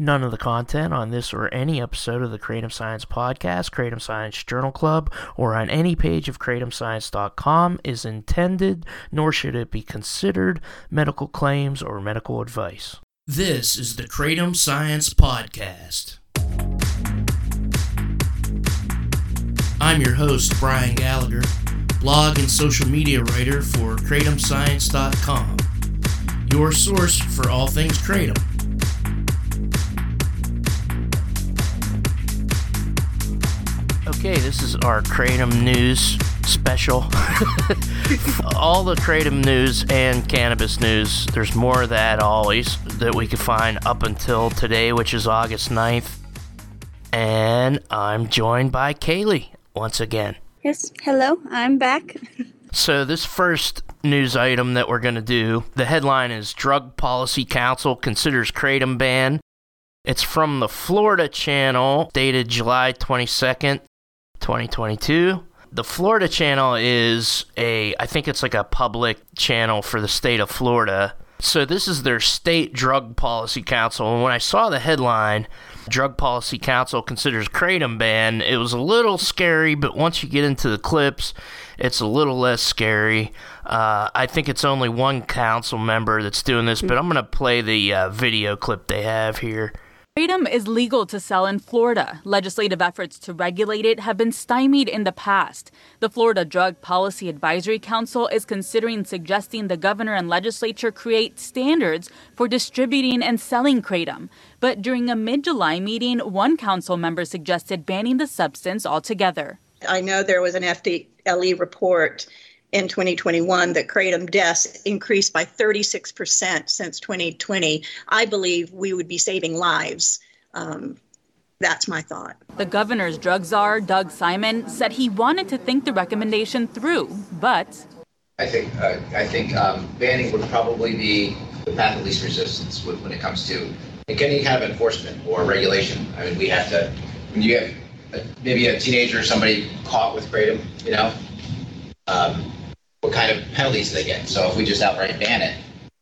None of the content on this or any episode of the Kratom Science Podcast, Kratom Science Journal Club, or on any page of KratomScience.com is intended, nor should it be considered, medical claims or medical advice. This is the Kratom Science Podcast. I'm your host, Brian Gallagher, blog and social media writer for KratomScience.com, your source for all things Kratom. Okay, this is our Kratom News special. All the Kratom news and cannabis news, there's more of that always that we could find up until today, which is August 9th. And I'm joined by Kaylee once again. Yes, hello, I'm back. So this first news item that we're going to do, the headline is Drug Policy Council Considers Kratom Ban. It's from the Florida Channel, dated July 22nd. 2022. The Florida Channel is I think it's like a public channel for the state of Florida. So this is their state drug policy council. And when I saw the headline, Drug Policy Council Considers Kratom Ban, it was a little scary, but once you get into the clips, it's a little less scary. I think it's only one council member that's doing this, but I'm going to play the video clip they have here. Kratom is legal to sell in Florida. Legislative efforts to regulate it have been stymied in the past. The Florida Drug Policy Advisory Council is considering suggesting the governor and legislature create standards for distributing and selling Kratom. But during a mid-July meeting, one council member suggested banning the substance altogether. I know there was an FDLE report in 2021 that Kratom deaths increased by 36% since 2020. I believe we would be saving lives. That's my thought. The governor's drug czar, Doug Simon, said he wanted to think the recommendation through, but... I think banning would probably be the path of least resistance when it comes to any kind of enforcement or regulation. I mean, we have to, when you have maybe a teenager or somebody caught with Kratom, you know, what kind of penalties they get. So if we just outright ban it,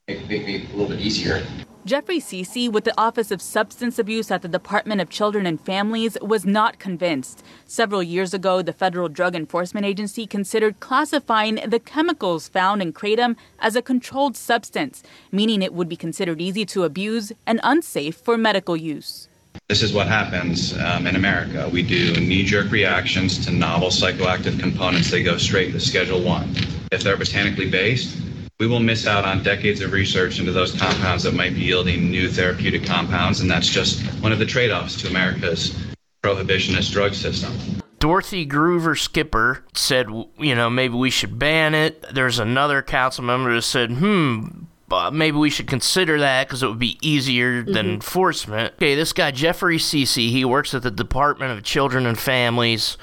it would be a little bit easier. Jeffrey Cece, with the Office of Substance Abuse at the Department of Children and Families, was not convinced. Several years ago, the Federal Drug Enforcement Agency considered classifying the chemicals found in Kratom as a controlled substance, meaning it would be considered easy to abuse and unsafe for medical use. This is what happens in America. We do knee-jerk reactions to novel psychoactive components. They go straight to Schedule I. If they're botanically based, we will miss out on decades of research into those compounds that might be yielding new therapeutic compounds, and that's just one of the trade-offs to America's prohibitionist drug system. Dorothy Groover Skipper said, you know, maybe we should ban it. There's another council member that said, maybe we should consider that because it would be easier than enforcement. Okay, this guy, Jeffrey Cece, he works at the Department of Children and Families,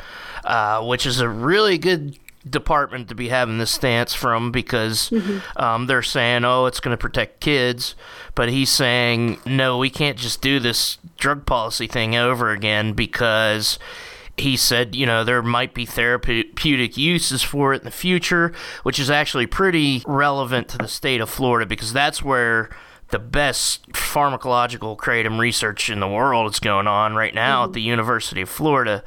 which is a really good department to be having this stance from because they're saying, oh, it's going to protect kids. But he's saying, no, we can't just do this drug policy thing over again because... He said, you know, there might be therapeutic uses for it in the future, which is actually pretty relevant to the state of Florida because that's where the best pharmacological Kratom research in the world is going on right now at the University of Florida.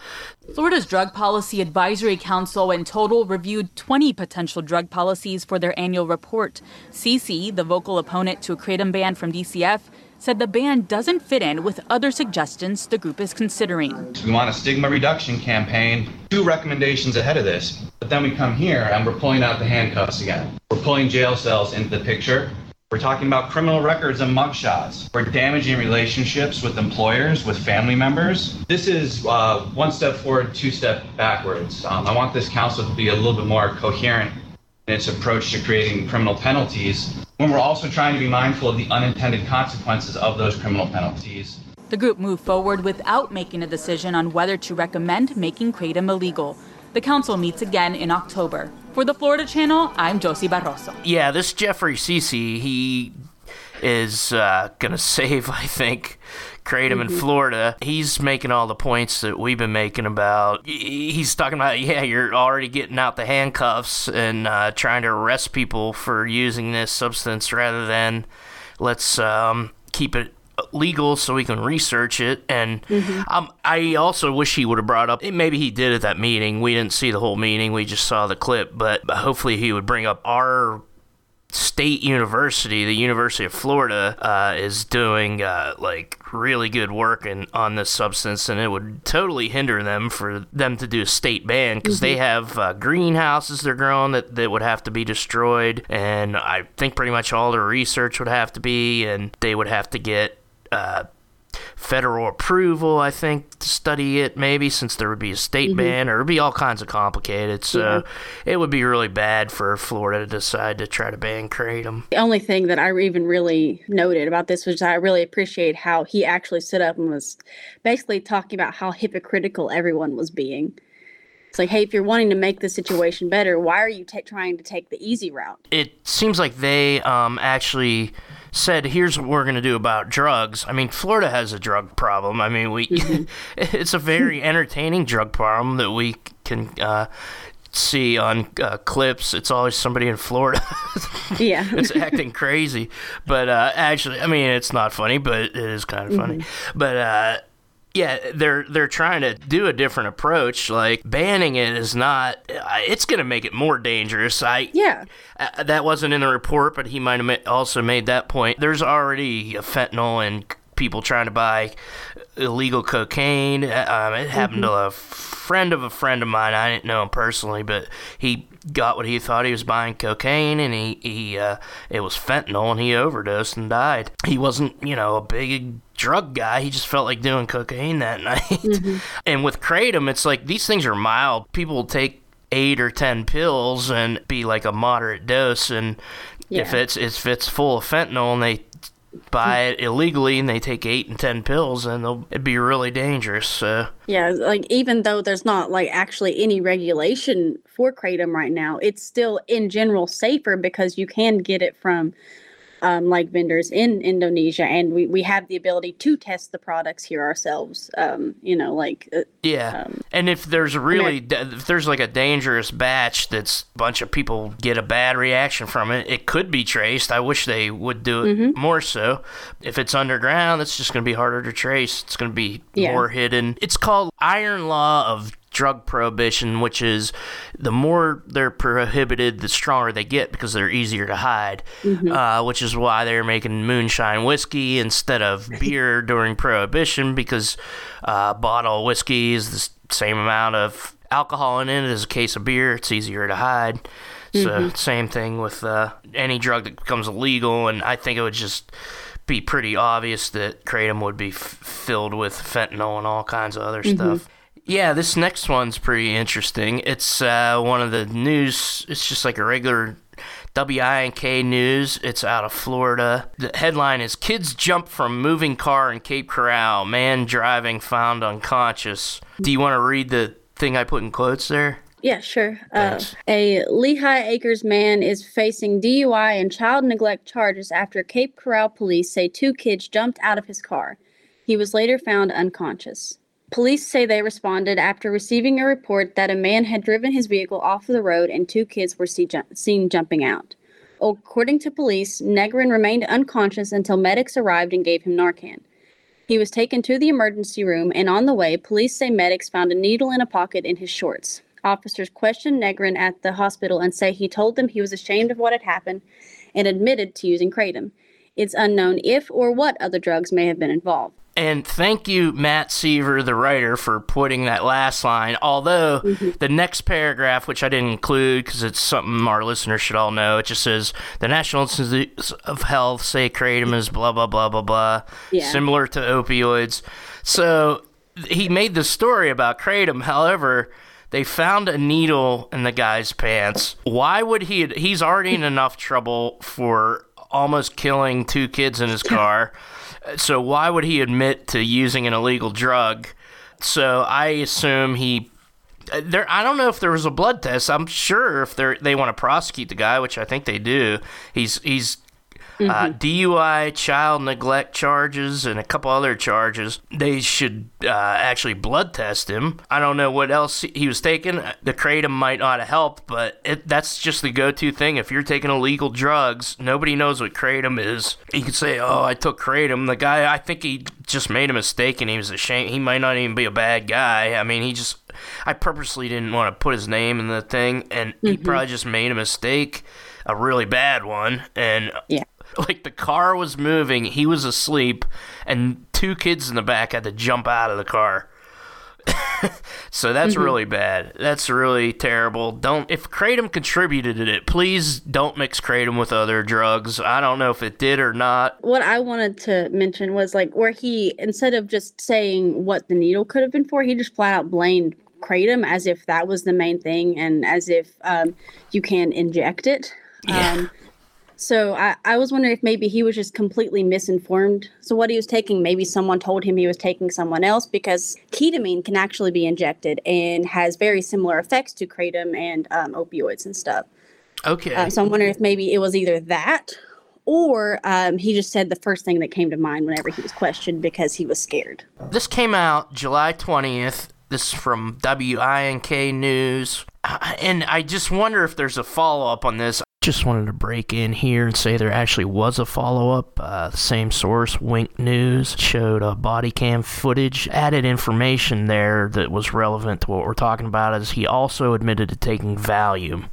Florida's Drug Policy Advisory Council in total reviewed 20 potential drug policies for their annual report. Cece, the vocal opponent to a Kratom ban from DCF, said the ban doesn't fit in with other suggestions the group is considering. We want a stigma reduction campaign, 2 recommendations ahead of this, but then we come here and we're pulling out the handcuffs again. We're pulling jail cells into the picture. We're talking about criminal records and mugshots. We're damaging relationships with employers, with family members. This is one step forward, 2 step backwards. I want this council to be a little bit more coherent in its approach to creating criminal penalties, when we're also trying to be mindful of the unintended consequences of those criminal penalties. The group moved forward without making a decision on whether to recommend making Kratom illegal. The council meets again in October. For the Florida Channel, I'm Josie Barroso. Yeah, this Jeffrey Cece, he is going to save, I think, Kratom in Florida. He's making all the points that we've been making about. He's talking about, yeah, you're already getting out the handcuffs and trying to arrest people for using this substance rather than let's keep it legal so we can research it. And I also wish he would have brought up, maybe he did at that meeting. We didn't see the whole meeting. We just saw the clip. But hopefully he would bring up our state university, the University of Florida, is doing really good work on this substance, and it would totally hinder them for them to do a state ban, because they have greenhouses they're growing that would have to be destroyed, and I think pretty much all their research would have to be, and they would have to get federal approval, I think, to study it, maybe, since there would be a state ban, or it would be all kinds of complicated. So it would be really bad for Florida to decide to try to ban kratom. The only thing that I even really noted about this was I really appreciate how he actually stood up and was basically talking about how hypocritical everyone was being. It's like, hey, if you're wanting to make the situation better, why are you trying to take the easy route? It seems like they actually said, here's what we're going to do about drugs. I mean, Florida has a drug problem. I mean, we it's a very entertaining drug problem that we can see on clips. It's always somebody in Florida. It's acting crazy. But actually, I mean, it's not funny, but it is kind of funny. But they're trying to do a different approach. Like, banning it is not, it's going to make it more dangerous. That wasn't in the report, but he might have also made that point. There's already fentanyl and people trying to buy illegal cocaine. It happened to a friend of mine. I didn't know him personally, but he got what he thought he was buying, cocaine, and he it was fentanyl, and he overdosed and died. He wasn't, a big drug guy. He just felt like doing cocaine that night. And with kratom, it's like, these things are mild. People will take 8 or 10 pills and be like a moderate dose, and if it's full of fentanyl and they buy it illegally and they take 8 and 10 pills, and it'd be really dangerous. So even though there's not actually any regulation for kratom right now, it's still in general safer, because you can get it from vendors in Indonesia, and we have the ability to test the products here ourselves. And if there's a dangerous batch that's a bunch of people get a bad reaction from it, it could be traced. I wish they would do it more so. If it's underground, it's just going to be harder to trace. It's going to be more hidden. It's called Iron Law of Drug Prohibition, which is the more they're prohibited, the stronger they get, because they're easier to hide, which is why they're making moonshine whiskey instead of beer during Prohibition, because a bottle of whiskey is the same amount of alcohol in it as a case of beer. It's easier to hide. So same thing with any drug that becomes illegal, and I think it would just be pretty obvious that kratom would be filled with fentanyl and all kinds of other stuff. Yeah, this next one's pretty interesting. It's one of the news. It's just like a regular WINK news. It's out of Florida. The headline is, Kids Jump from Moving Car in Cape Coral. Man driving found unconscious. Do you want to read the thing I put in quotes there? Yeah, sure. A Lehigh Acres man is facing DUI and child neglect charges after Cape Coral police say 2 kids jumped out of his car. He was later found unconscious. Police say they responded after receiving a report that a man had driven his vehicle off the road and 2 kids were seen jumping out. According to police, Negrin remained unconscious until medics arrived and gave him Narcan. He was taken to the emergency room, and on the way, police say medics found a needle in a pocket in his shorts. Officers questioned Negrin at the hospital and say he told them he was ashamed of what had happened and admitted to using kratom. It's unknown if or what other drugs may have been involved. And thank you, Matt Seaver, the writer, for putting that last line. Although the next paragraph, which I didn't include because it's something our listeners should all know, it just says, the National Institutes of Health say kratom is blah, blah, blah, blah, blah, similar to opioids. So he made the story about kratom. However, they found a needle in the guy's pants. Why would he? He's already in enough trouble for almost killing 2 kids in his car. So why would he admit to using an illegal drug? So I assume I don't know if there was a blood test. I'm sure if they want to prosecute the guy, which I think they do, he's DUI, child neglect charges, and a couple other charges. They should actually blood test him. I don't know what else he was taking. The kratom might not have helped, but that's just the go-to thing. If you're taking illegal drugs, nobody knows what kratom is. You can say, oh, I took kratom. The guy, I think he just made a mistake and he was ashamed. He might not even be a bad guy. I mean, he just... I purposely didn't want to put his name in the thing, and he probably just made a mistake, a really bad one, and like the car was moving, he was asleep, and two kids in the back had to jump out of the car. So that's really bad. That's really terrible. If kratom contributed to it, please don't mix kratom with other drugs. I don't know if it did or not. What I wanted to mention was like where he, instead of just saying what the needle could have been for, he just flat out blamed kratom as if that was the main thing and as if you can inject it. So I was wondering if maybe he was just completely misinformed. So what he was taking, maybe someone told him he was taking someone else, because ketamine can actually be injected and has very similar effects to kratom and opioids and stuff. Okay. So I'm wondering if maybe it was either that or he just said the first thing that came to mind whenever he was questioned because he was scared. This came out July 20th. This is from WINK News. And I just wonder if there's a follow-up on this. Just wanted to break in here and say there actually was a follow-up. Same source, Wink News, showed body cam footage, added information there that was relevant to what we're talking about, as he also admitted to taking Valium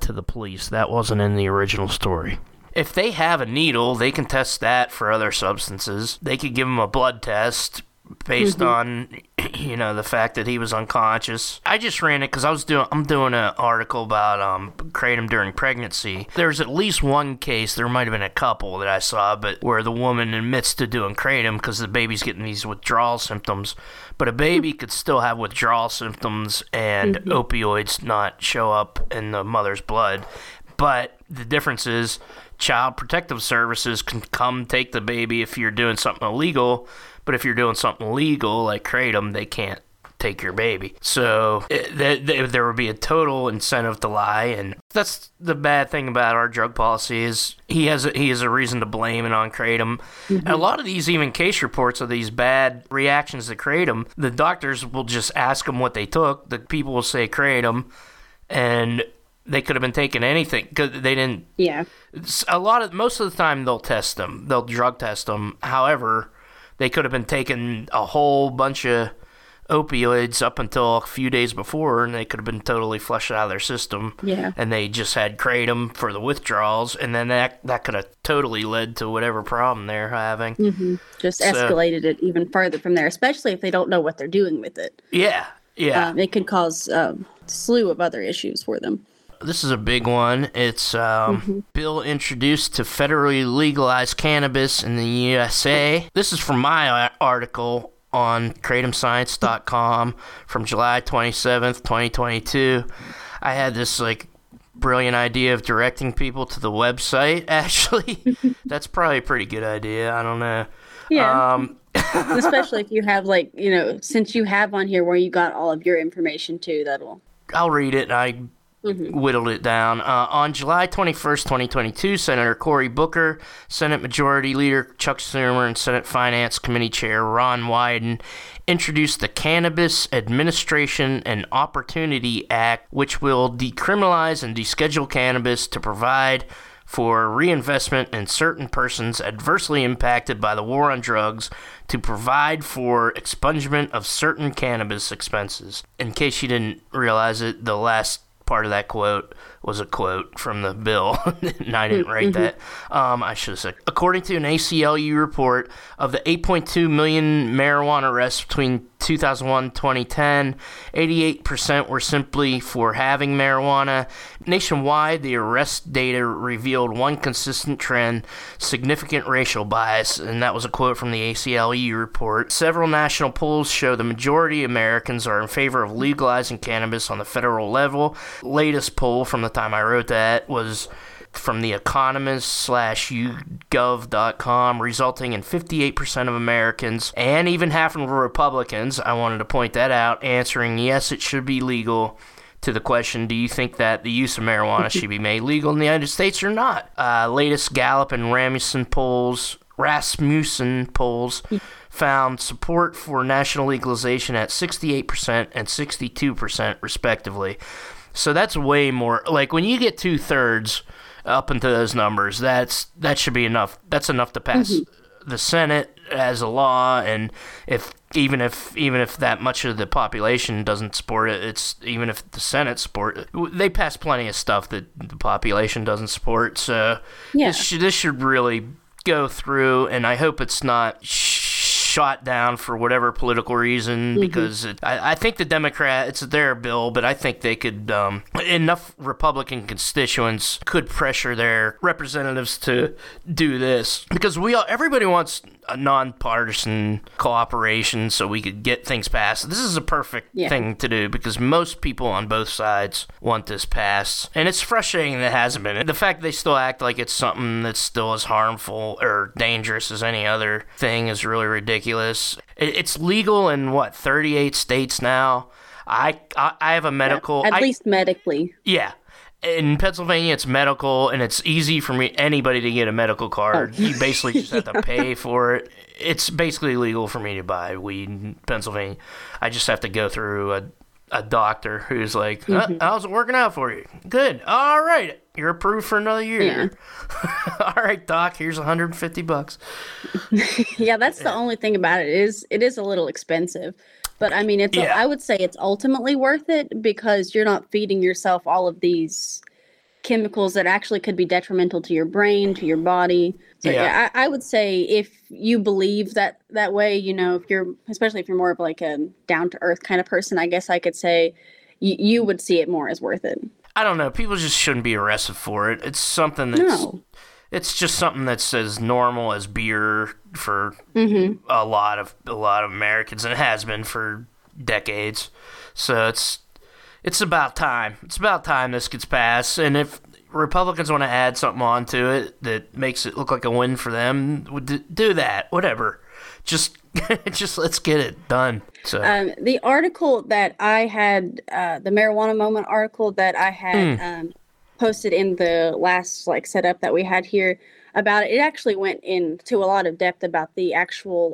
to the police. That wasn't in the original story. If they have a needle, they can test that for other substances. They could give him a blood test based on... you know, the fact that he was unconscious. I just ran it because I'm doing an article about kratom during pregnancy. There's at least one case, there might have been a couple that I saw, but where the woman admits to doing kratom because the baby's getting these withdrawal symptoms. But a baby could still have withdrawal symptoms and opioids not show up in the mother's blood. But the difference is Child Protective Services can come take the baby if you're doing something illegal. But if you're doing something legal, like kratom, they can't take your baby. So there would be a total incentive to lie. And that's the bad thing about our drug policy is he has a reason to blame it on kratom. And a lot of these even case reports of these bad reactions to kratom, the doctors will just ask them what they took. The people will say kratom. And they could have been taking anything because they didn't. Yeah. Most of the time they'll test them. They'll drug test them. However... they could have been taking a whole bunch of opioids up until a few days before, and they could have been totally flushed out of their system. Yeah. And they just had kratom for the withdrawals, and then that could have totally led to whatever problem they're having. Just escalated it even further from there, especially if they don't know what they're doing with it. Yeah, yeah. It could cause a slew of other issues for them. This is a big one. It's bill introduced to federally legalize cannabis in the USA. This is from my article on KratomScience.com from July 27th, 2022. I had this like brilliant idea of directing people to the website, actually. That's probably a pretty good idea. I don't know. Yeah. Especially if you have like, you know, since you have on here where you got all of your information too, I'll read it. Whittled it down. On July 21st, 2022, Senator Cory Booker, Senate Majority Leader Chuck Schumer, and Senate Finance Committee Chair Ron Wyden introduced the Cannabis Administration and Opportunity Act, which will decriminalize and deschedule cannabis to provide for reinvestment in certain persons adversely impacted by the war on drugs, to provide for expungement of certain cannabis expenses. In case you didn't realize it, the last part of that quote was a quote from the bill, and I didn't write that. I should have said, according to an ACLU report, of the 8.2 million marijuana arrests between 2001 and 2010, 88% were simply for having marijuana. Nationwide, the arrest data revealed one consistent trend, significant racial bias, and that was a quote from the ACLU report. Several national polls show the majority of Americans are in favor of legalizing cannabis on the federal level. Latest poll from the time I wrote that was from the Economist/YouGov.com, resulting in 58% of Americans and even half of Republicans, I wanted to point that out, answering yes, it should be legal to the question, do you think that the use of marijuana should be made legal in the United States or not? Latest Gallup and Rasmussen polls found support for national legalization at 68% and 62%, respectively. So that's way more. Like, when you get two-thirds up into those numbers, that should be enough. That's enough to pass the Senate as a law, and if that much of the population doesn't support it, it's even if the Senate support it, they pass plenty of stuff that the population doesn't support. So this should really go through, and I hope it's not shot down for whatever political reason, because I think the Democrats, it's their bill, but I think they could, enough Republican constituents could pressure their representatives to do this, because everybody wants a nonpartisan cooperation so we could get things passed. This is a perfect thing to do, because most people on both sides want this passed, and it's frustrating that it hasn't been. The fact that they still act like it's something that's still as harmful or dangerous as any other thing is really ridiculous. It's legal in, 38 states now? I have a medical... Yeah, at least medically. Yeah. In Pennsylvania, it's medical, and it's easy for anybody to get a medical card. Oh. You basically just have to pay for it. It's basically legal for me to buy weed in Pennsylvania. I just have to go through a doctor who's like, how's it working out for you? Good. All right. You're approved for another year. Yeah. All right, doc, here's $150. Yeah, that's the only thing about it. It is a little expensive. But I mean, I would say it's ultimately worth it, because you're not feeding yourself all of these chemicals that actually could be detrimental to your brain, to your body. So I would say, if you believe that way, you know, especially if you're more of like a down to earth kind of person, I guess I could say you would see it more as worth it. I don't know. People just shouldn't be arrested for it. It's something that's... No. It's just something that's as normal as beer for a lot of Americans, and it has been for decades. So it's about time. It's about time this gets passed. And if Republicans want to add something onto it that makes it look like a win for them, do that. Whatever. Just let's get it done. So the article that I had, the Marijuana Moment article that I had. Posted in the last setup that we had here about it. It actually went into a lot of depth about the actual,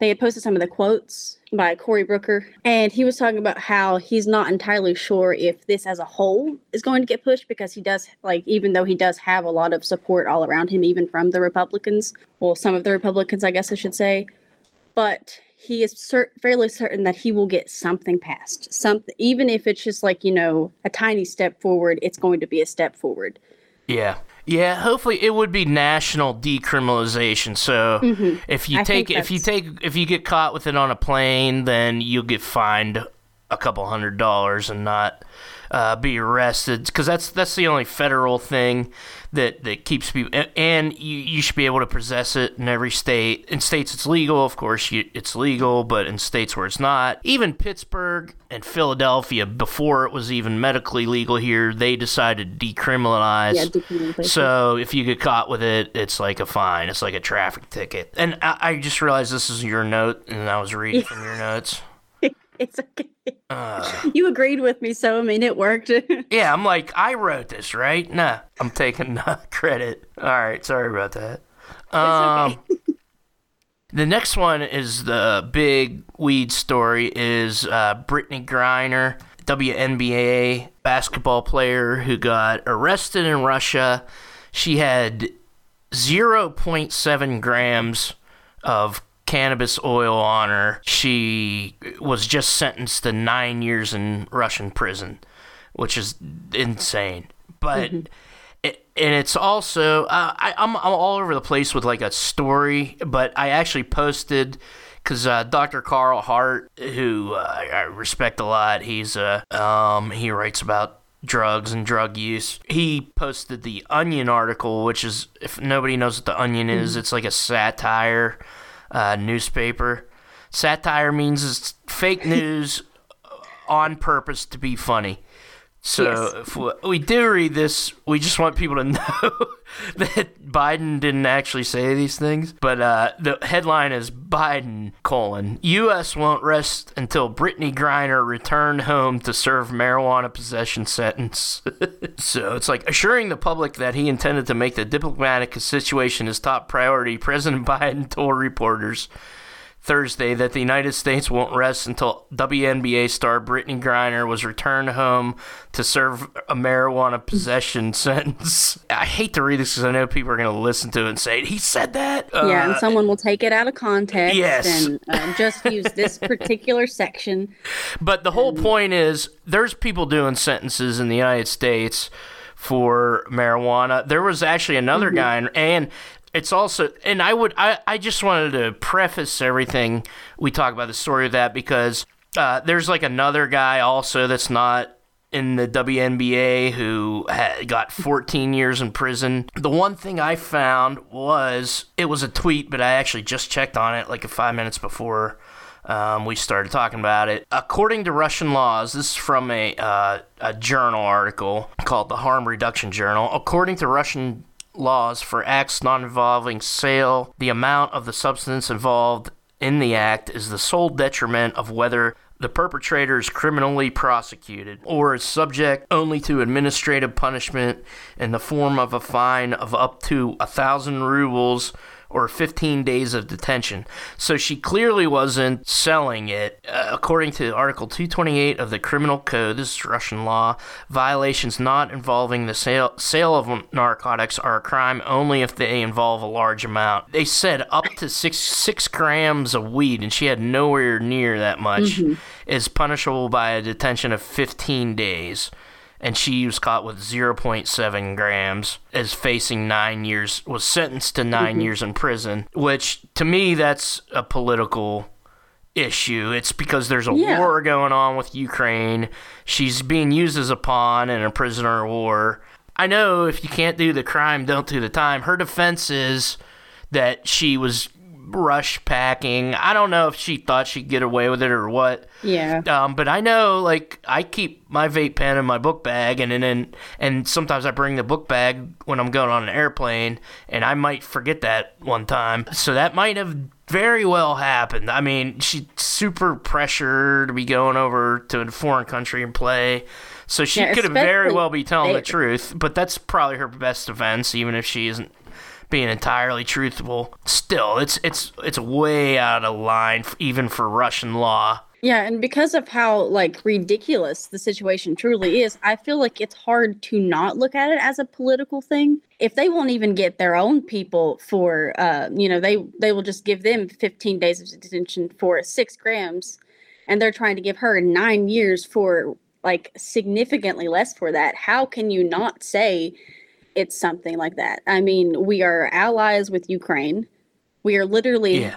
they had posted some of the quotes by Cory Booker, and he was talking about how he's not entirely sure if this as a whole is going to get pushed, because he does, even though he does have a lot of support all around him, even from the Republicans, well, some of the Republicans, I guess I should say, but he is fairly certain that he will get something passed. Something, even if it's just a tiny step forward, it's going to be a step forward. Yeah. Yeah, hopefully it would be national decriminalization. So if you get caught with it on a plane, then you'll get fined a couple $100 and not be arrested, because that's the only federal thing that keeps people, and you should be able to possess it in every state. In states it's legal, of course, it's legal, but in states where it's not, even Pittsburgh and Philadelphia, before it was even medically legal here, they decided to decriminalize. Yeah, decriminalization. So if you get caught with it, it's like a fine. It's like a traffic ticket. And I just realized this is your note, and I was reading from your notes. It's okay. You agreed with me, so I mean, it worked. Yeah, I'm like, I wrote this, right? Nah, I'm taking credit. All right, sorry about that. It's okay. The next one is the big weed story is Brittney Griner, WNBA basketball player who got arrested in Russia. She had 0.7 grams of cannabis oil on her. She was just sentenced to 9 years in Russian prison, which is insane. But it's also I'm all over the place with a story, but I actually posted, because Dr. Carl Hart, who I respect a lot, he's he writes about drugs and drug use. He posted the Onion article, which is, if nobody knows what the Onion is, it's like a satire newspaper. Satire means it's fake news on purpose to be funny. So if we do read this, we just want people to know that Biden didn't actually say these things. But the headline is Biden, U.S. won't rest until Brittney Griner returned home to serve marijuana possession sentence. So it's like, assuring the public that he intended to make the diplomatic situation his top priority, President Biden told reporters Thursday that the United States won't rest until WNBA star Brittney Griner was returned home to serve a marijuana possession sentence. I hate to read this because I know people are going to listen to it and say, he said that? Yeah, and someone will take it out of context and just use this particular section. But the whole point is, there's people doing sentences in the United States for marijuana. There was actually another guy, and it's also, and I just wanted to preface everything we talk about the story of that, because there's like another guy also that's not in the WNBA who got 14 years in prison. The one thing I found was, it was a tweet, but I actually just checked on it like 5 minutes before we started talking about it. According to Russian laws, this is from a journal article called the Harm Reduction Journal. According to Russian laws, for acts not involving sale, the amount of the substance involved in the act is the sole determinant of whether the perpetrator is criminally prosecuted or is subject only to administrative punishment in the form of a fine of up to 1,000 rubles or 15 days of detention. So she clearly wasn't selling it. According to Article 228 of the Criminal Code, this is Russian law, violations not involving the sale of narcotics are a crime only if they involve a large amount. They said up to six grams of weed, and she had nowhere near that much, is punishable by a detention of 15 days. And she was caught with 0.7 grams, is facing 9 years, was sentenced to 9 years in prison, which to me, that's a political issue. It's because there's a war going on with Ukraine. She's being used as a pawn in a prisoner of war. I know if you can't do the crime, don't do the time. Her defense is that she was rush packing. I don't know if she thought she'd get away with it or what. Yeah. But I know, like, I keep my vape pen in my book bag, and sometimes I bring the book bag when I'm going on an airplane, and I might forget that one time. So that might have very well happened. I mean, she's super pressured to be going over to a foreign country and play. So she could have very well be telling the truth, but that's probably her best defense, even if she isn't being entirely truthful. Still, it's way out of line, even for Russian law. Yeah, and because of how, like, ridiculous the situation truly is, I feel like it's hard to not look at it as a political thing. If they won't even get their own people for, they will just give them 15 days of detention for 6 grams, and they're trying to give her 9 years for, like, significantly less for that. How can you not say it's something like that? I mean, we are allies with Ukraine. We are literally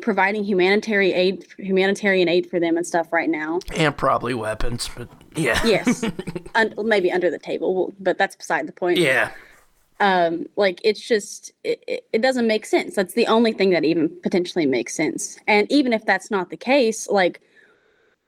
providing humanitarian aid for them and stuff right now. And probably weapons, but Yes. Maybe under the table, but that's beside the point. Yeah. It's just, it doesn't make sense. That's the only thing that even potentially makes sense. And even if that's not the case, like,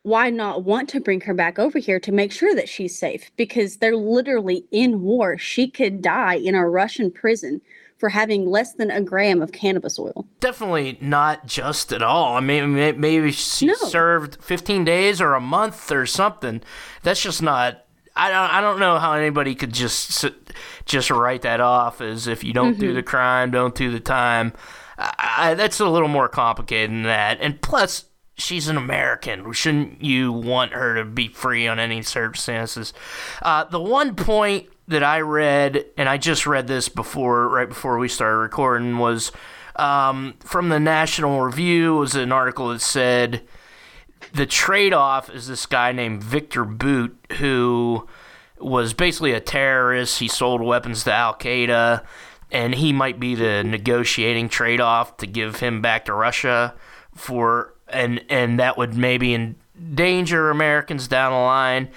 why not want to bring her back over here to make sure that she's safe? Because they're literally in war. She could die in a Russian prison for having less than a gram of cannabis oil. Definitely not just at all. I mean, maybe she served 15 days or a month or something. That's just not, I don't know how anybody could just write that off as, if you don't do the crime, don't do the time. That's a little more complicated than that. And plus, she's an American. Shouldn't you want her to be free on any circumstances? The one point that I read, and I just read this right before we started recording, was from the National Review. It was an article that said the trade-off is this guy named Viktor Bout, who was basically a terrorist. He sold weapons to Al-Qaeda, and he might be the negotiating trade-off to give him back to Russia for... And that would maybe endanger Americans down the line,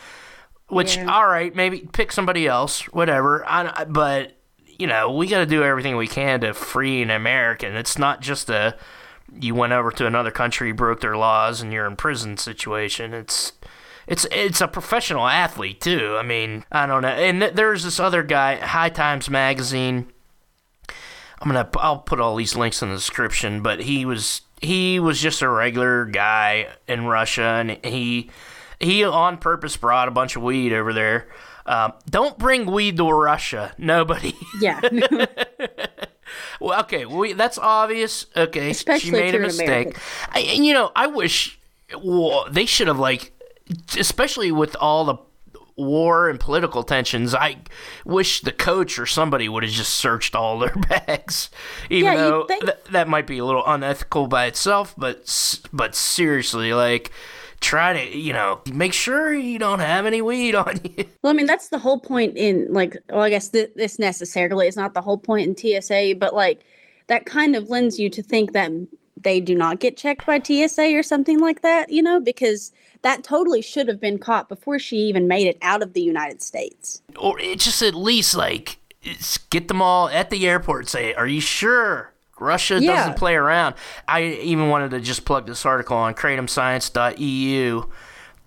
which, all right, maybe pick somebody else, whatever. But, we got to do everything we can to free an American. It's not just you went over to another country, broke their laws, and you're in prison situation. It's a professional athlete, too. I mean, I don't know. And there's this other guy, High Times Magazine, I'll put all these links in the description, but he was just a regular guy in Russia, and he on purpose brought a bunch of weed over there. Don't bring weed to Russia, nobody. Yeah. Well, okay, that's obvious. Okay, especially she made a mistake. I wish they should have, especially with all the war and political tensions, I wish the coach or somebody would have just searched all their bags. Even though that might be a little unethical by itself, but seriously, try to, make sure you don't have any weed on you. Well, that's the whole point in, I guess this necessarily is not the whole point in TSA, but, that kind of lends you to think that they do not get checked by TSA or something like that, because that totally should have been caught before she even made it out of the United States. Or it's just at least, get them all at the airport and say, are you sure? Russia doesn't play around. I even wanted to just plug this article on KratomScience.eu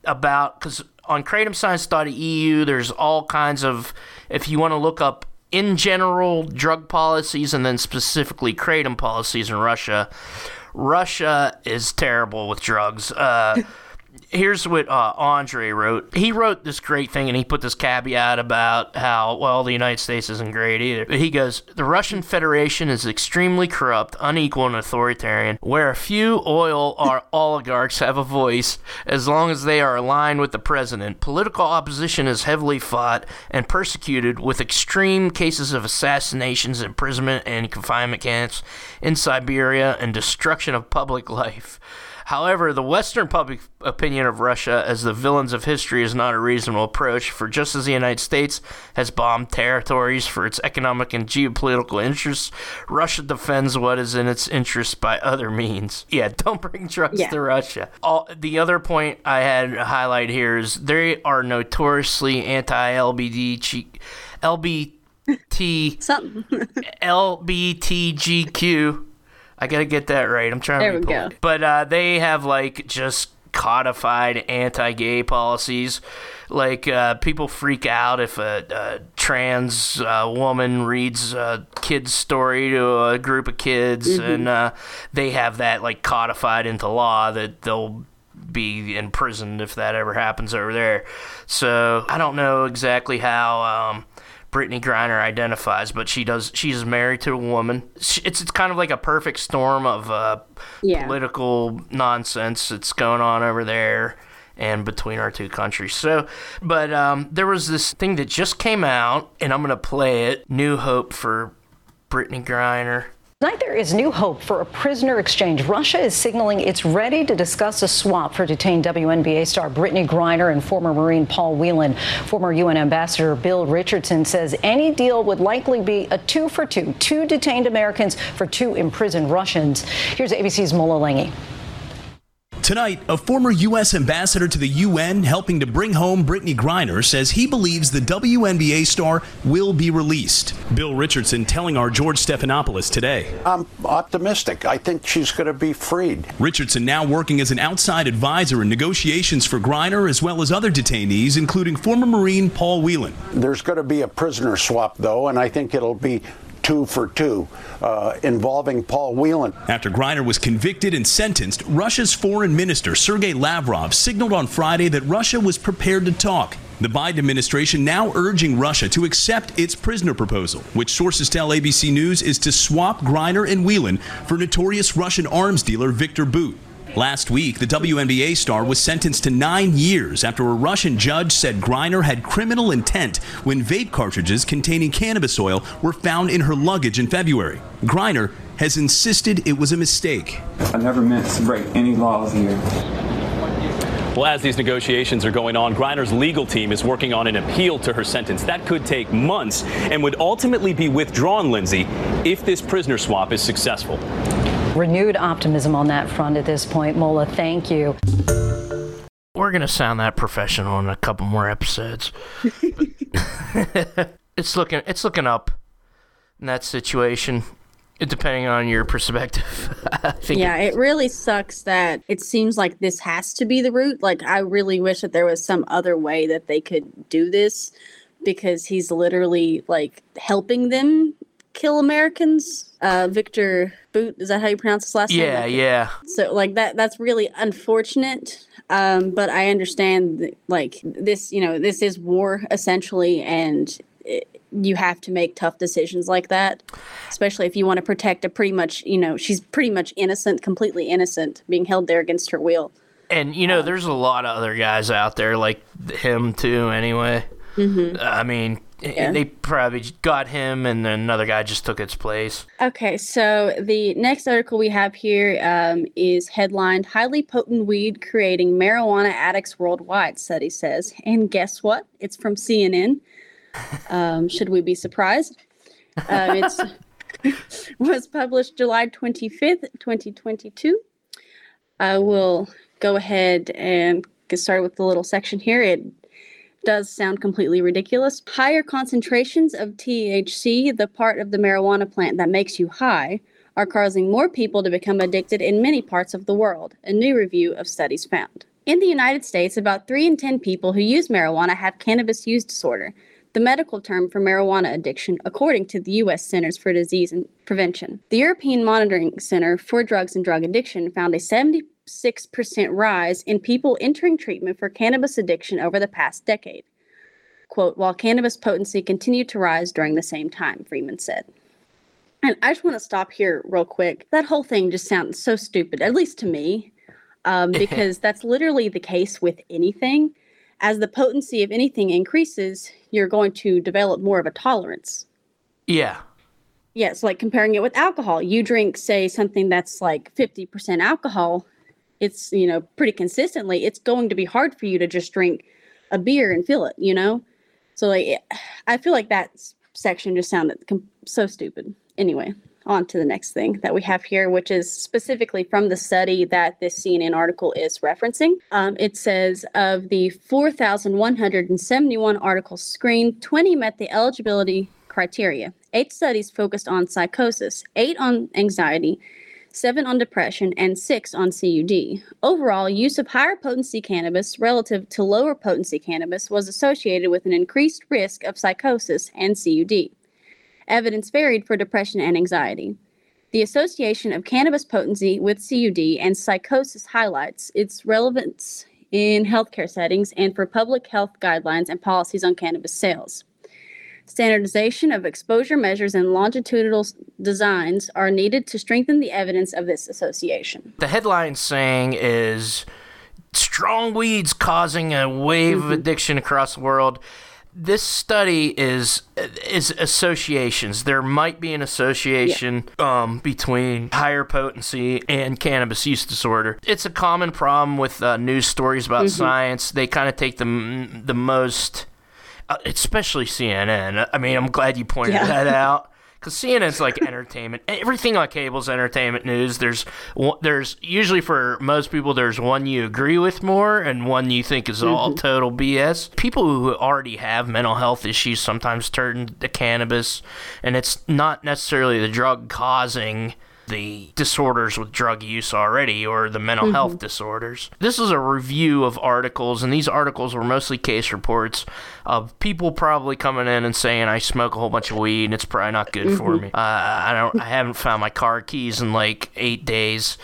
because on KratomScience.eu, there's all kinds of, if you want to look up in general drug policies and then specifically Kratom policies in Russia, Russia is terrible with drugs. Here's what Andre wrote. He wrote this great thing, and he put this caveat about how, the United States isn't great either. But he goes, the Russian Federation is extremely corrupt, unequal, and authoritarian, where a few oil or oligarchs have a voice as long as they are aligned with the president. Political opposition is heavily fought and persecuted with extreme cases of assassinations, imprisonment, and confinement camps in Siberia and destruction of public life. However, the Western public opinion of Russia as the villains of history is not a reasonable approach, for just as the United States has bombed territories for its economic and geopolitical interests, Russia defends what is in its interest by other means. Yeah, don't bring drugs to Russia. The other point I had to highlight here is they are notoriously LBTGQ. I got to get that right. I'm trying to be polite. But they have, just codified anti-gay policies. People freak out if a trans woman reads a kid's story to a group of kids. Mm-hmm. And they have that, codified into law that they'll be imprisoned if that ever happens over there. So I don't know exactly how... Brittney Griner identifies, but she does. She's married to a woman. It's kind of like a perfect storm of political nonsense that's going on over there and between our two countries. So, but there was this thing that just came out, and I'm gonna play it. New hope for Brittney Griner. Tonight there is new hope for a prisoner exchange. Russia is signaling it's ready to discuss a swap for detained WNBA star Brittney Griner and former Marine Paul Whelan. Former UN Ambassador Bill Richardson says any deal would likely be a 2-for-2, 2 detained Americans for 2 imprisoned Russians. Here's ABC's Mola Lenghi. Tonight, a former U.S. ambassador to the U.N. helping to bring home Brittney Griner says he believes the WNBA star will be released. Bill Richardson telling our George Stephanopoulos today. I'm optimistic. I think she's going to be freed. Richardson now working as an outside advisor in negotiations for Griner as well as other detainees, including former Marine Paul Whelan. There's going to be a prisoner swap, though, and I think it'll be 2-for-2, involving Paul Whelan. After Griner was convicted and sentenced, Russia's foreign minister Sergey Lavrov signaled on Friday that Russia was prepared to talk. The Biden administration now urging Russia to accept its prisoner proposal, which sources tell ABC News is to swap Griner and Whelan for notorious Russian arms dealer Viktor Bout. Last week, the WNBA star was sentenced to 9 years after a Russian judge said Griner had criminal intent when vape cartridges containing cannabis oil were found in her luggage in February. Griner has insisted it was a mistake. I never meant to break any laws here. Well, as these negotiations are going on, Griner's legal team is working on an appeal to her sentence. That could take months and would ultimately be withdrawn, Lindsay, if this prisoner swap is successful. Renewed optimism on that front at this point. Mola, thank you. We're going to sound that professional in a couple more episodes. It's looking up in that situation, depending on your perspective. It really sucks that it seems like this has to be the route. I really wish that there was some other way that they could do this, because he's literally helping them kill Americans. Viktor Bout, is that how you pronounce his last name? Yeah. So like that's really unfortunate. But I understand that, like, this, you know, this is war essentially, and you have to make tough decisions like that, especially if you want to protect a pretty much, you know, she's pretty much innocent, completely innocent, being held there against her will. And, you know, there's a lot of other guys out there like him too anyway. Mm-hmm. I mean, they probably got him and then another guy just took its place. Okay, so the next article we have here is headlined, "Highly Potent Weed Creating Marijuana Addicts Worldwide," study says. And guess what? It's from CNN. Should we be surprised? It was published July 25th, 2022. I will go ahead and get started with the little section here. It does sound completely ridiculous. Higher concentrations of THC, the part of the marijuana plant that makes you high, are causing more people to become addicted in many parts of the world, a new review of studies found. In the United States, about 3 in 10 people who use marijuana have cannabis use disorder, the medical term for marijuana addiction, according to the U.S. Centers for Disease Prevention. The European Monitoring Center for Drugs and Drug Addiction found a 76% rise in people entering treatment for cannabis addiction over the past decade, quote, while cannabis potency continued to rise during the same time, Freeman said. And I just want to stop here real quick. That whole thing just sounds so stupid, at least to me, because that's literally the case with anything. As the potency of anything increases, you're going to develop more of a tolerance. Yeah. Yeah, it's like comparing it with alcohol. You drink, say, something that's like 50% alcohol, it's, you know, pretty consistently, it's going to be hard for you to just drink a beer and feel it, you know? So like, I feel like that section just sounded so stupid. Anyway, on to the next thing that we have here, which is specifically from the study that this CNN article is referencing. It says, of the 4,171 articles screened, 20 met the eligibility criteria. 8 studies focused on psychosis, 8 on anxiety, 7 on depression, and 6 on CUD. Overall, use of higher potency cannabis relative to lower potency cannabis was associated with an increased risk of psychosis and CUD. Evidence varied for depression and anxiety. The association of cannabis potency with CUD and psychosis highlights its relevance in healthcare settings and for public health guidelines and policies on cannabis sales. Standardization of exposure measures and longitudinal designs are needed to strengthen the evidence of this association. The headline saying is strong weeds causing a wave of addiction across the world. This study is associations. There might be an association between higher potency and cannabis use disorder. It's a common problem with news stories about science. They kind of take the most... especially CNN. I mean, I'm glad you pointed that out, because CNN's like entertainment. Everything on cable's entertainment news. There's usually, for most people, there's one you agree with more and one you think is all total BS. People who already have mental health issues sometimes turn to cannabis, and it's not necessarily the drug causing the disorders with drug use already, or the mental health disorders. This is a review of articles, and these articles were mostly case reports of people probably coming in and saying, I smoke a whole bunch of weed and it's probably not good for me. I haven't found my car keys in like 8 days.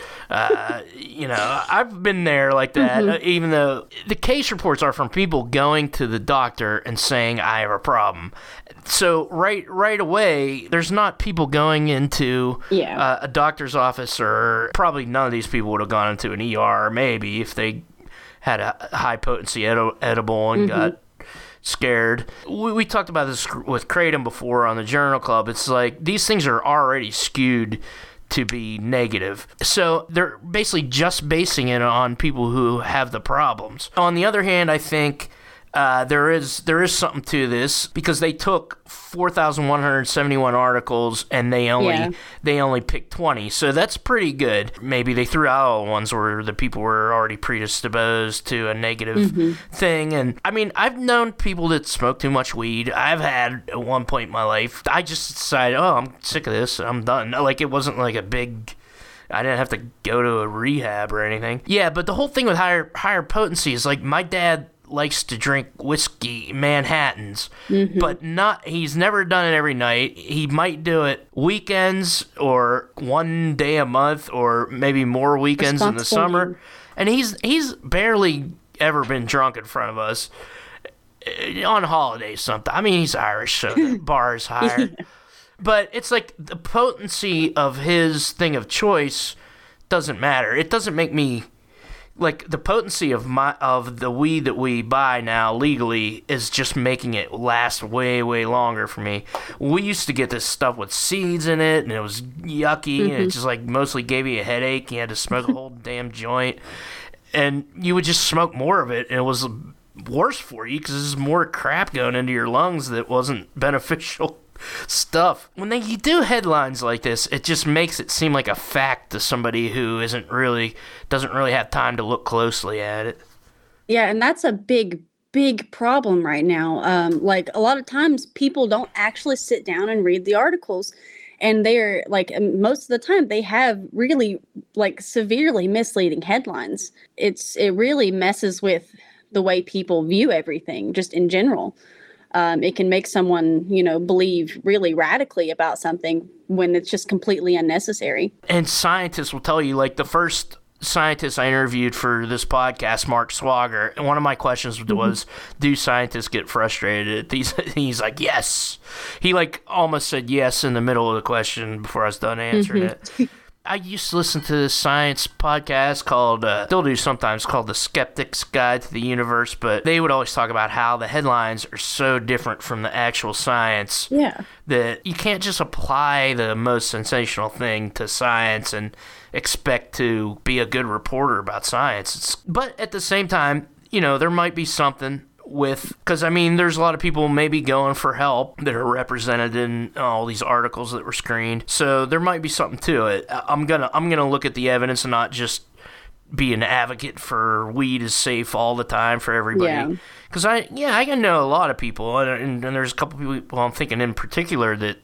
You know, I've been there like that, even though the case reports are from people going to the doctor and saying, I have a problem. So right away, there's not people going into a doctor's office, or probably none of these people would have gone into an ER, maybe, if they had a high potency edible and got scared. We talked about this with Kratom before on the Journal Club. It's like these things are already skewed to be negative. So they're basically just basing it on people who have the problems. On the other hand, I think there is something to this, because they took 4,171 articles and they only picked 20. So that's pretty good. Maybe they threw out all the ones where the people were already predisposed to a negative thing. And I mean, I've known people that smoke too much weed. I've had at one point in my life, I just decided, oh, I'm sick of this. I'm done. Like, it wasn't like a big... I didn't have to go to a rehab or anything. Yeah, but the whole thing with higher potency is like my dad... likes to drink whiskey Manhattans, but he's never done it every night. He might do it weekends or one day a month or maybe more weekends in the summer. And he's barely ever been drunk in front of us on holidays sometimes. I mean, he's Irish, so the bar is higher. But it's like the potency of his thing of choice doesn't matter. It doesn't make me like the potency of the weed that we buy now legally is just making it last way, way longer for me. We used to get this stuff with seeds in it, and it was yucky, and it just like mostly gave you a headache. You had to smoke a whole damn joint, and you would just smoke more of it, and it was worse for you because there's more crap going into your lungs that wasn't beneficial stuff. When you do headlines like this, it just makes it seem like a fact to somebody who doesn't really have time to look closely at it. Yeah, and that's a big problem right now. Like a lot of times people don't actually sit down and read the articles, and they're like, most of the time they have really like severely misleading headlines. It really messes with the way people view everything just in general. It can make someone, believe really radically about something when it's just completely unnecessary. And scientists will tell you, like the first scientist I interviewed for this podcast, Mark Swager, and one of my questions was, do scientists get frustrated at these? And he's like, yes. He like almost said yes in the middle of the question before I was done answering it. I used to listen to this science podcast called, still do sometimes, called The Skeptic's Guide to the Universe, but they would always talk about how the headlines are so different from the actual science that you can't just apply the most sensational thing to science and expect to be a good reporter about science. But at the same time, there might be something because there's a lot of people maybe going for help that are represented in all these articles that were screened, so there might be something to it. I'm gonna look at the evidence and not just be an advocate for weed is safe all the time for everybody, because I can know a lot of people, and there's a couple people I'm thinking in particular that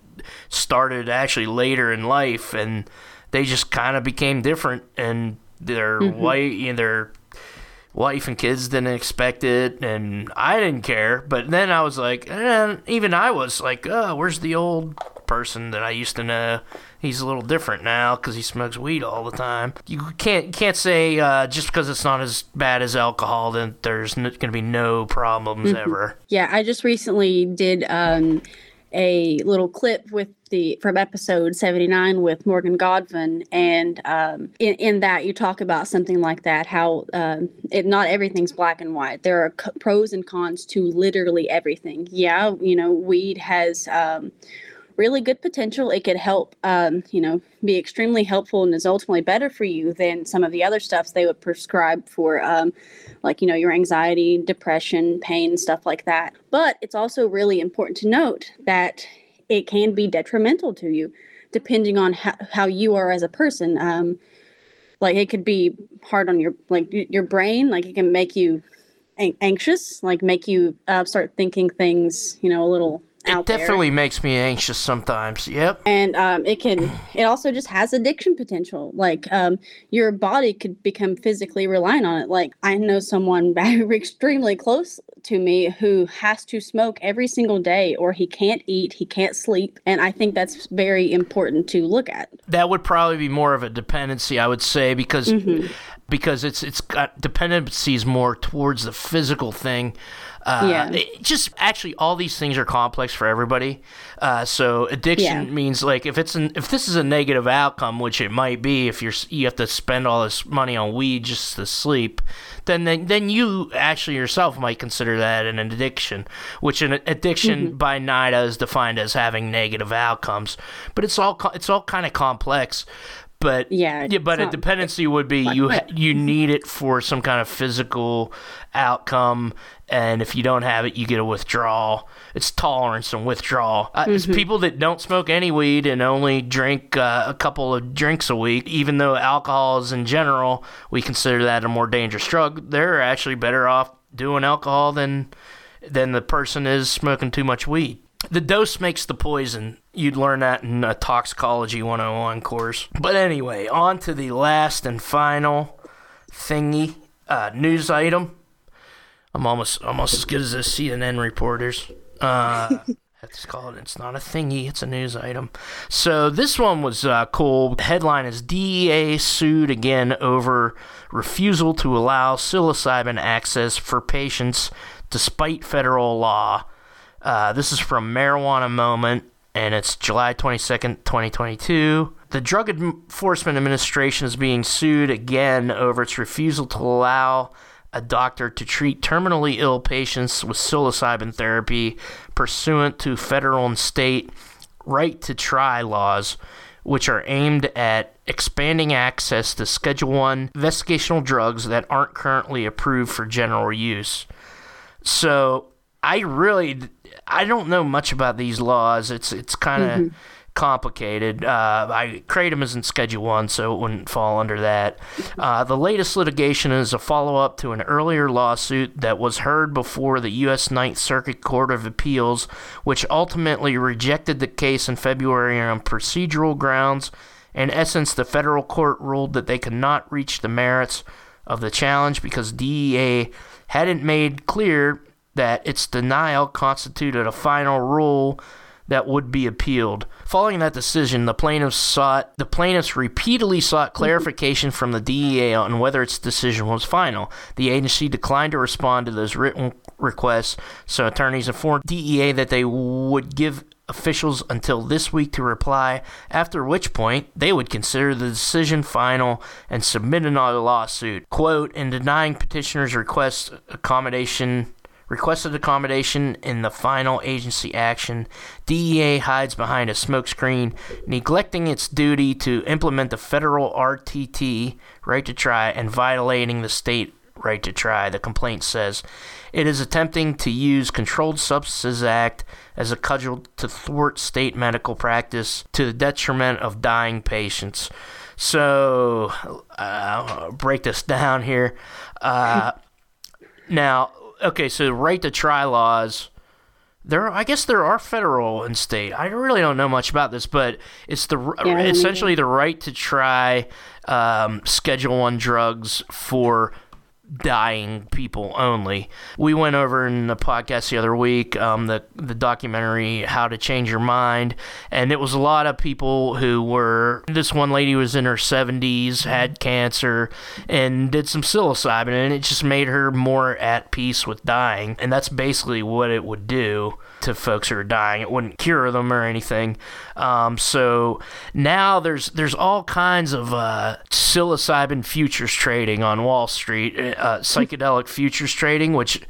started actually later in life, and they just kind of became different, and they're white, and they're wife and kids didn't expect it, and I didn't care. But then I was like, even I was like, oh, where's the old person that I used to know? He's a little different now because he smokes weed all the time. You can't say just because it's not as bad as alcohol then there's going to be no problems ever. Yeah, I just recently did a little clip from episode 79 with Morgan Godwin, and in that you talk about something like that, how not everything's black and white. There are pros and cons to literally everything. Yeah, weed has really good potential. It could help, be extremely helpful and is ultimately better for you than some of the other stuffs they would prescribe for, your anxiety, depression, pain, stuff like that. But it's also really important to note that it can be detrimental to you depending on how you are as a person. It could be hard on your brain. Like it can make you anxious, like make you start thinking things, a little out there. It definitely makes me anxious sometimes. Yep. And it also just has addiction potential. Like your body could become physically reliant on it. Like I know someone extremely close to me who has to smoke every single day, or he can't eat, he can't sleep, and I think that's very important to look at. That would probably be more of a dependency, I would say, because it's got dependencies more towards the physical thing. All these things are complex for everybody. So addiction means like if this is a negative outcome, which it might be, if you have to spend all this money on weed just to sleep, then you actually yourself might consider that an addiction, which an addiction by NIDA is defined as having negative outcomes. But it's all kind of complex. But a dependency would be you need it for some kind of physical outcome, and if you don't have it, you get a withdrawal. It's tolerance and withdrawal. It's people that don't smoke any weed and only drink a couple of drinks a week, even though alcohol is in general, we consider that a more dangerous drug. They're actually better off doing alcohol than the person is smoking too much weed. The dose makes the poison. You'd learn that in a Toxicology 101 course. But anyway, on to the last and final news item. I'm almost as good as the CNN reporters. That's called, it's not a thingy, it's a news item. So this one was cool. The headline is DEA sued again over refusal to allow psilocybin access for patients despite federal law. This is from Marijuana Moment, and it's July 22nd, 2022. The Drug Enforcement Administration is being sued again over its refusal to allow a doctor to treat terminally ill patients with psilocybin therapy pursuant to federal and state right to try laws, which are aimed at expanding access to Schedule I investigational drugs that aren't currently approved for general use. So I don't know much about these laws. It's kind of complicated. Kratom is in Schedule 1, so it wouldn't fall under that. The latest litigation is a follow-up to an earlier lawsuit that was heard before the U.S. Ninth Circuit Court of Appeals, which ultimately rejected the case in February on procedural grounds. In essence, the federal court ruled that they could not reach the merits of the challenge because DEA hadn't made clear that its denial constituted a final rule that would be appealed. Following that decision, the plaintiffs repeatedly sought clarification from the DEA on whether its decision was final. The agency declined to respond to those written requests, so attorneys informed DEA that they would give officials until this week to reply, after which point they would consider the decision final and submit another lawsuit. Quote, in denying petitioners' requested accommodation in the final agency action, DEA hides behind a smokescreen, neglecting its duty to implement the federal RTT, right to try, and violating the state right to try, the complaint says. It is attempting to use Controlled Substances Act as a cudgel to thwart state medical practice to the detriment of dying patients. So, I'll break this down here. Now, okay, so right to try laws. I guess there are federal and state. I really don't know much about this, but it's essentially the right to try Schedule I drugs for dying people only. We went over in the podcast the other week the documentary How to Change Your Mind, and it was a lot of people who were, this one lady was in her 70s, had cancer, and did some psilocybin, and it just made her more at peace with dying. And that's basically what it would do to folks who are dying. It wouldn't cure them or anything. So now there's all kinds of psilocybin futures trading on Wall Street, psychedelic futures trading, which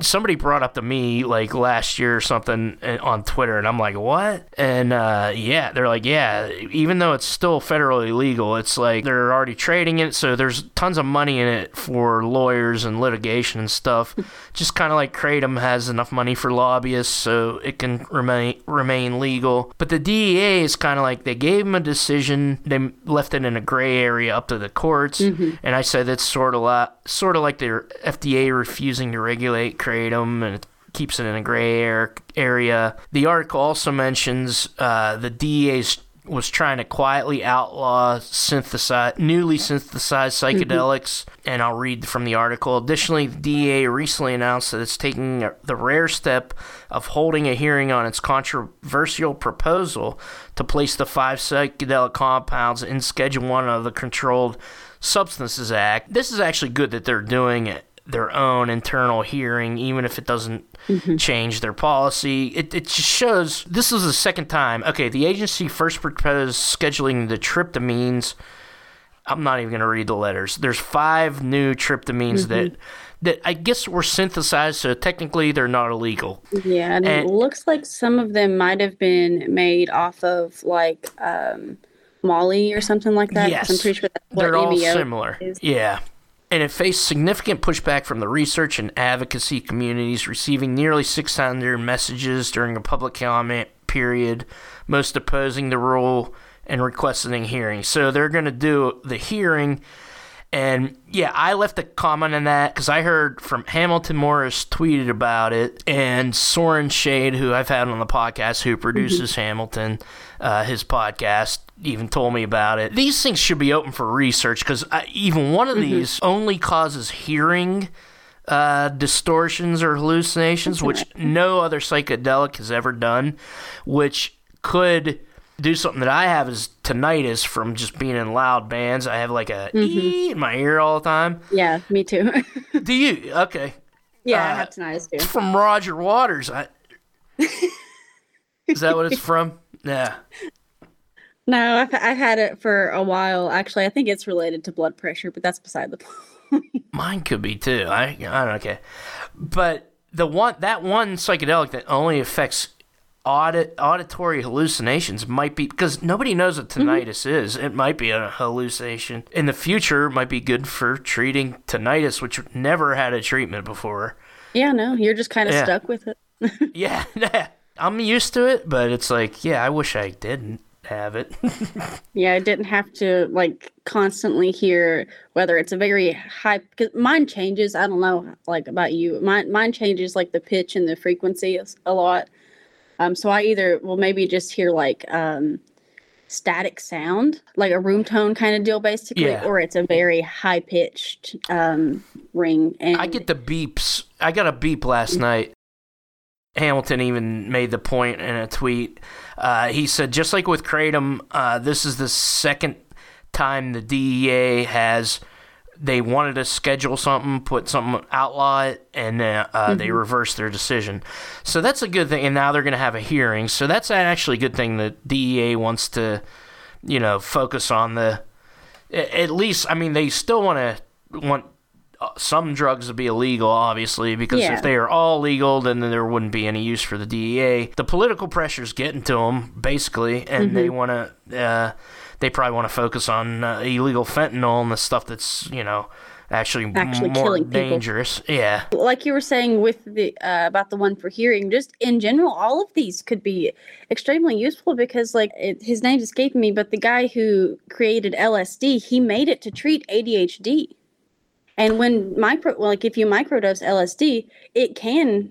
somebody brought up to me like last year or something on Twitter, and I'm like, what? And they're like, even though it's still federally legal, it's like they're already trading it, so there's tons of money in it for lawyers and litigation and stuff. Just kind of like Kratom has enough money for lobbyists, so it can remain legal. But the DEA is kind of like, they gave them a decision, they left it in a gray area up to the courts, and I said that's sort of like the FDA refusing to regulate Kratom, and it keeps it in a gray area. The article also mentions the DEA was trying to quietly outlaw newly synthesized psychedelics, and I'll read from the article. Additionally, the DEA recently announced that it's taking the rare step of holding a hearing on its controversial proposal to place the 5 psychedelic compounds in Schedule I of the Controlled Substances Act. This is actually good that they're doing it. Their own internal hearing, even if it doesn't change their policy. It just shows, this is the second time. Okay, the agency first proposed scheduling the tryptamines. I'm not even going to read the letters. There's 5 new tryptamines that I guess were synthesized, so technically they're not illegal. Yeah, and it looks like some of them might have been made off of like Molly or something like that. Yes, I'm pretty sure that's what they're all similar. Is. Yeah. And it faced significant pushback from the research and advocacy communities, receiving nearly 600 messages during a public comment period, most opposing the rule and requesting hearings. So they're going to do the hearing. And, I left a comment on that because I heard from Hamilton Morris tweeted about it, and Soren Shade, who I've had on the podcast, who produces Hamilton, his podcast, even told me about it. These things should be open for research because even one of these only causes hearing distortions or hallucinations, which no other psychedelic has ever done, which could do something that I have is tinnitus from just being in loud bands. I have like a ee in my ear all the time. Yeah, me too. Do you? Okay. Yeah, I have tinnitus too. From Roger Waters. Is that what it's from? Yeah. No, I've had it for a while. Actually, I think it's related to blood pressure, but that's beside the point. Mine could be too. I don't care. But that one psychedelic that only affects auditory hallucinations might be, because nobody knows what tinnitus is. It might be a hallucination. In the future, it might be good for treating tinnitus, which never had a treatment before. Yeah, no, you're just kind of stuck with it. Yeah, I'm used to it, but it's like, yeah, I wish I didn't have it. Yeah, I didn't have to like constantly hear whether it's a very high, because mine changes. I don't know, like about you, mine changes like the pitch and the frequency a lot. So I either will maybe just hear like static sound, like a room tone kind of deal, basically, or it's a very high pitched ring. And I get the beeps. I got a beep last night. Hamilton even made the point in a tweet. He said, just like with Kratom, this is the second time the DEA they wanted to schedule something, put something, outlaw it, and they reversed their decision. So that's a good thing. And now they're going to have a hearing. So that's actually a good thing that DEA wants to, focus on at least, I mean, they still want some drugs to be illegal, obviously, because if they are all legal, then there wouldn't be any use for the DEA. The political pressure's getting to them, basically, and they want to, they probably want to focus on illegal fentanyl and the stuff that's, actually more dangerous. People. Yeah. Like you were saying with the about the one for hearing, just in general, all of these could be extremely useful because, his name's escaping me, but the guy who created LSD, he made it to treat ADHD. And when if you microdose LSD, it can,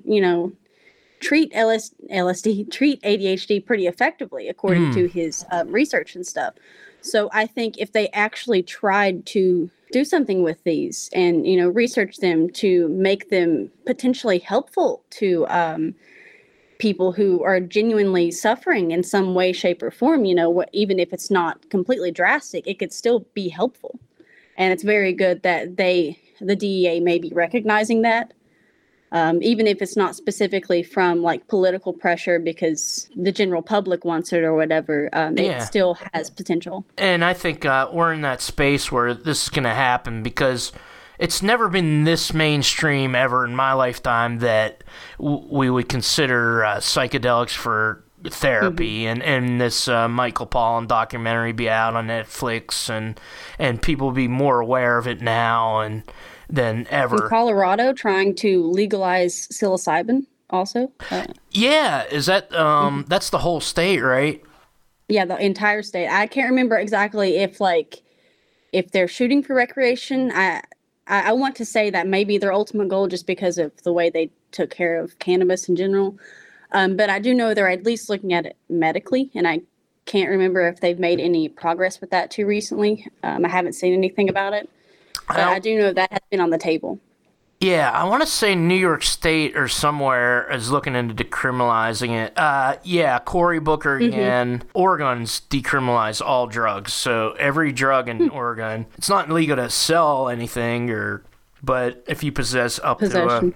treat LSD, treat ADHD pretty effectively, according to his research and stuff. So I think if they actually tried to do something with these and, research them to make them potentially helpful to people who are genuinely suffering in some way, shape, or form, even if it's not completely drastic, it could still be helpful. And it's very good that the DEA may be recognizing that, even if it's not specifically from political pressure because the general public wants it or whatever, it still has potential. And I think we're in that space where this is going to happen because it's never been this mainstream ever in my lifetime that we would consider psychedelics for therapy, and this Michael Pollan documentary be out on Netflix, and people be more aware of it now and than ever. In Colorado trying to legalize psilocybin also. Yeah, is that that's the whole state, right? Yeah, the entire state. I can't remember exactly if they're shooting for recreation. I want to say that maybe their ultimate goal, just because of the way they took care of cannabis in general. But I do know they're at least looking at it medically, and I can't remember if they've made any progress with that too recently. I haven't seen anything about it, but I do know that has been on the table. Yeah, I want to say New York State or somewhere is looking into decriminalizing it. Cory Booker again. Oregon's decriminalized all drugs, so every drug in Oregon. It's not illegal to sell anything, but if you possess up to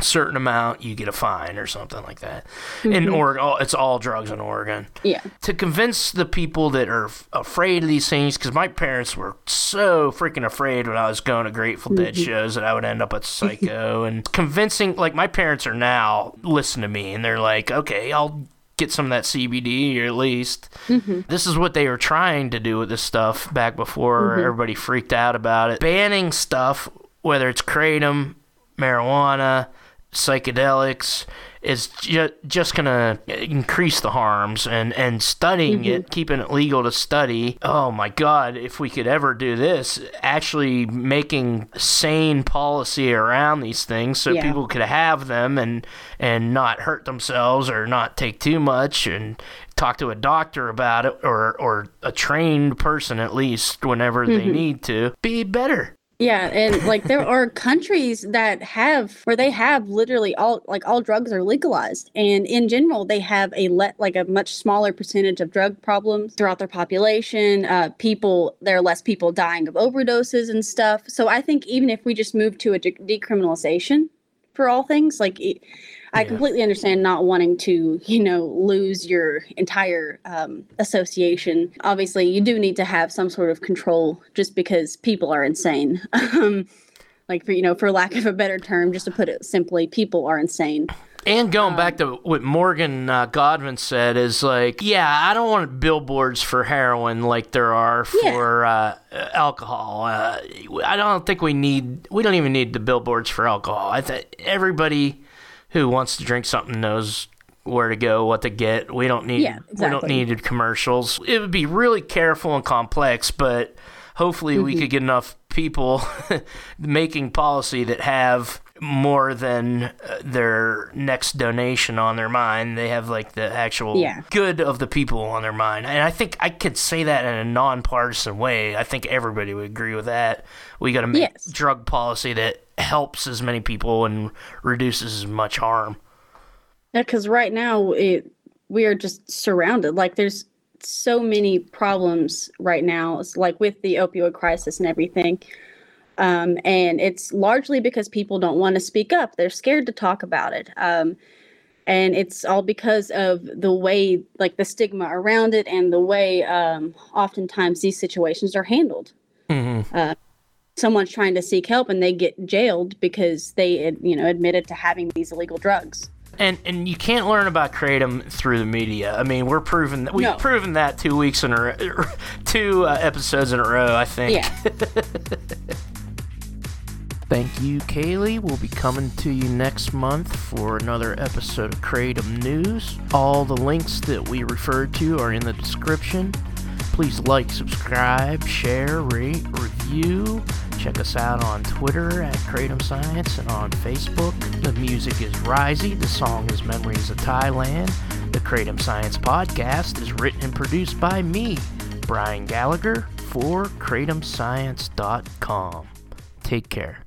certain amount, you get a fine or something like that. In Oregon, it's all drugs in Oregon. Yeah. To convince the people that are afraid of these things, because my parents were so freaking afraid when I was going to Grateful Dead shows that I would end up a psycho. And convincing, my parents are now listening to me, and they're like, okay, I'll get some of that CBD or at least. This is what they were trying to do with this stuff back before everybody freaked out about it. Banning stuff, whether it's Kratom, marijuana, psychedelics, is just going to increase the harms, and studying it, keeping it legal to study. Oh my God, if we could ever do this, actually making sane policy around these things so people could have them and not hurt themselves or not take too much and talk to a doctor about it or a trained person at least whenever they need to be better. Yeah, and like there are countries that have where they have literally all drugs are legalized, and in general they have a much smaller percentage of drug problems throughout their population. There are less people dying of overdoses and stuff. So I think even if we just move to a decriminalization for all things, I completely understand not wanting to, lose your entire association. Obviously, you do need to have some sort of control just because people are insane. For lack of a better term, just to put it simply, people are insane. And going back to what Morgan Godwin said is I don't want billboards for heroin like there are for alcohol. I don't think we don't even need the billboards for alcohol. I think everybody who wants to drink something knows where to go, what to get. We don't need we don't need commercials. It would be really careful and complex, but hopefully we could get enough people making policy that have more than their next donation on their mind. They have the actual good of the people on their mind. And I think I could say that in a nonpartisan way. I think everybody would agree with that. We got to make drug policy that helps as many people and reduces as much harm. Yeah, because right now we are just surrounded. There's so many problems right now, with the opioid crisis and everything. And it's largely because people don't want to speak up. They're scared to talk about it. And it's all because of the way, the stigma around it and the way oftentimes these situations are handled. Mm-hmm. Someone's trying to seek help and they get jailed because they, admitted to having these illegal drugs. And you can't learn about Kratom through the media. I mean, we've proven that 2 weeks in a row, two episodes in a row, I think. Yeah. Thank you, Kaylee. We'll be coming to you next month for another episode of Kratom News. All the links that we referred to are in the description. Please like, subscribe, share, rate, review. Check us out on Twitter at Kratom Science and on Facebook. The music is Risey. The song is Memories of Thailand. The Kratom Science Podcast is written and produced by me, Brian Gallagher, for KratomScience.com. Take care.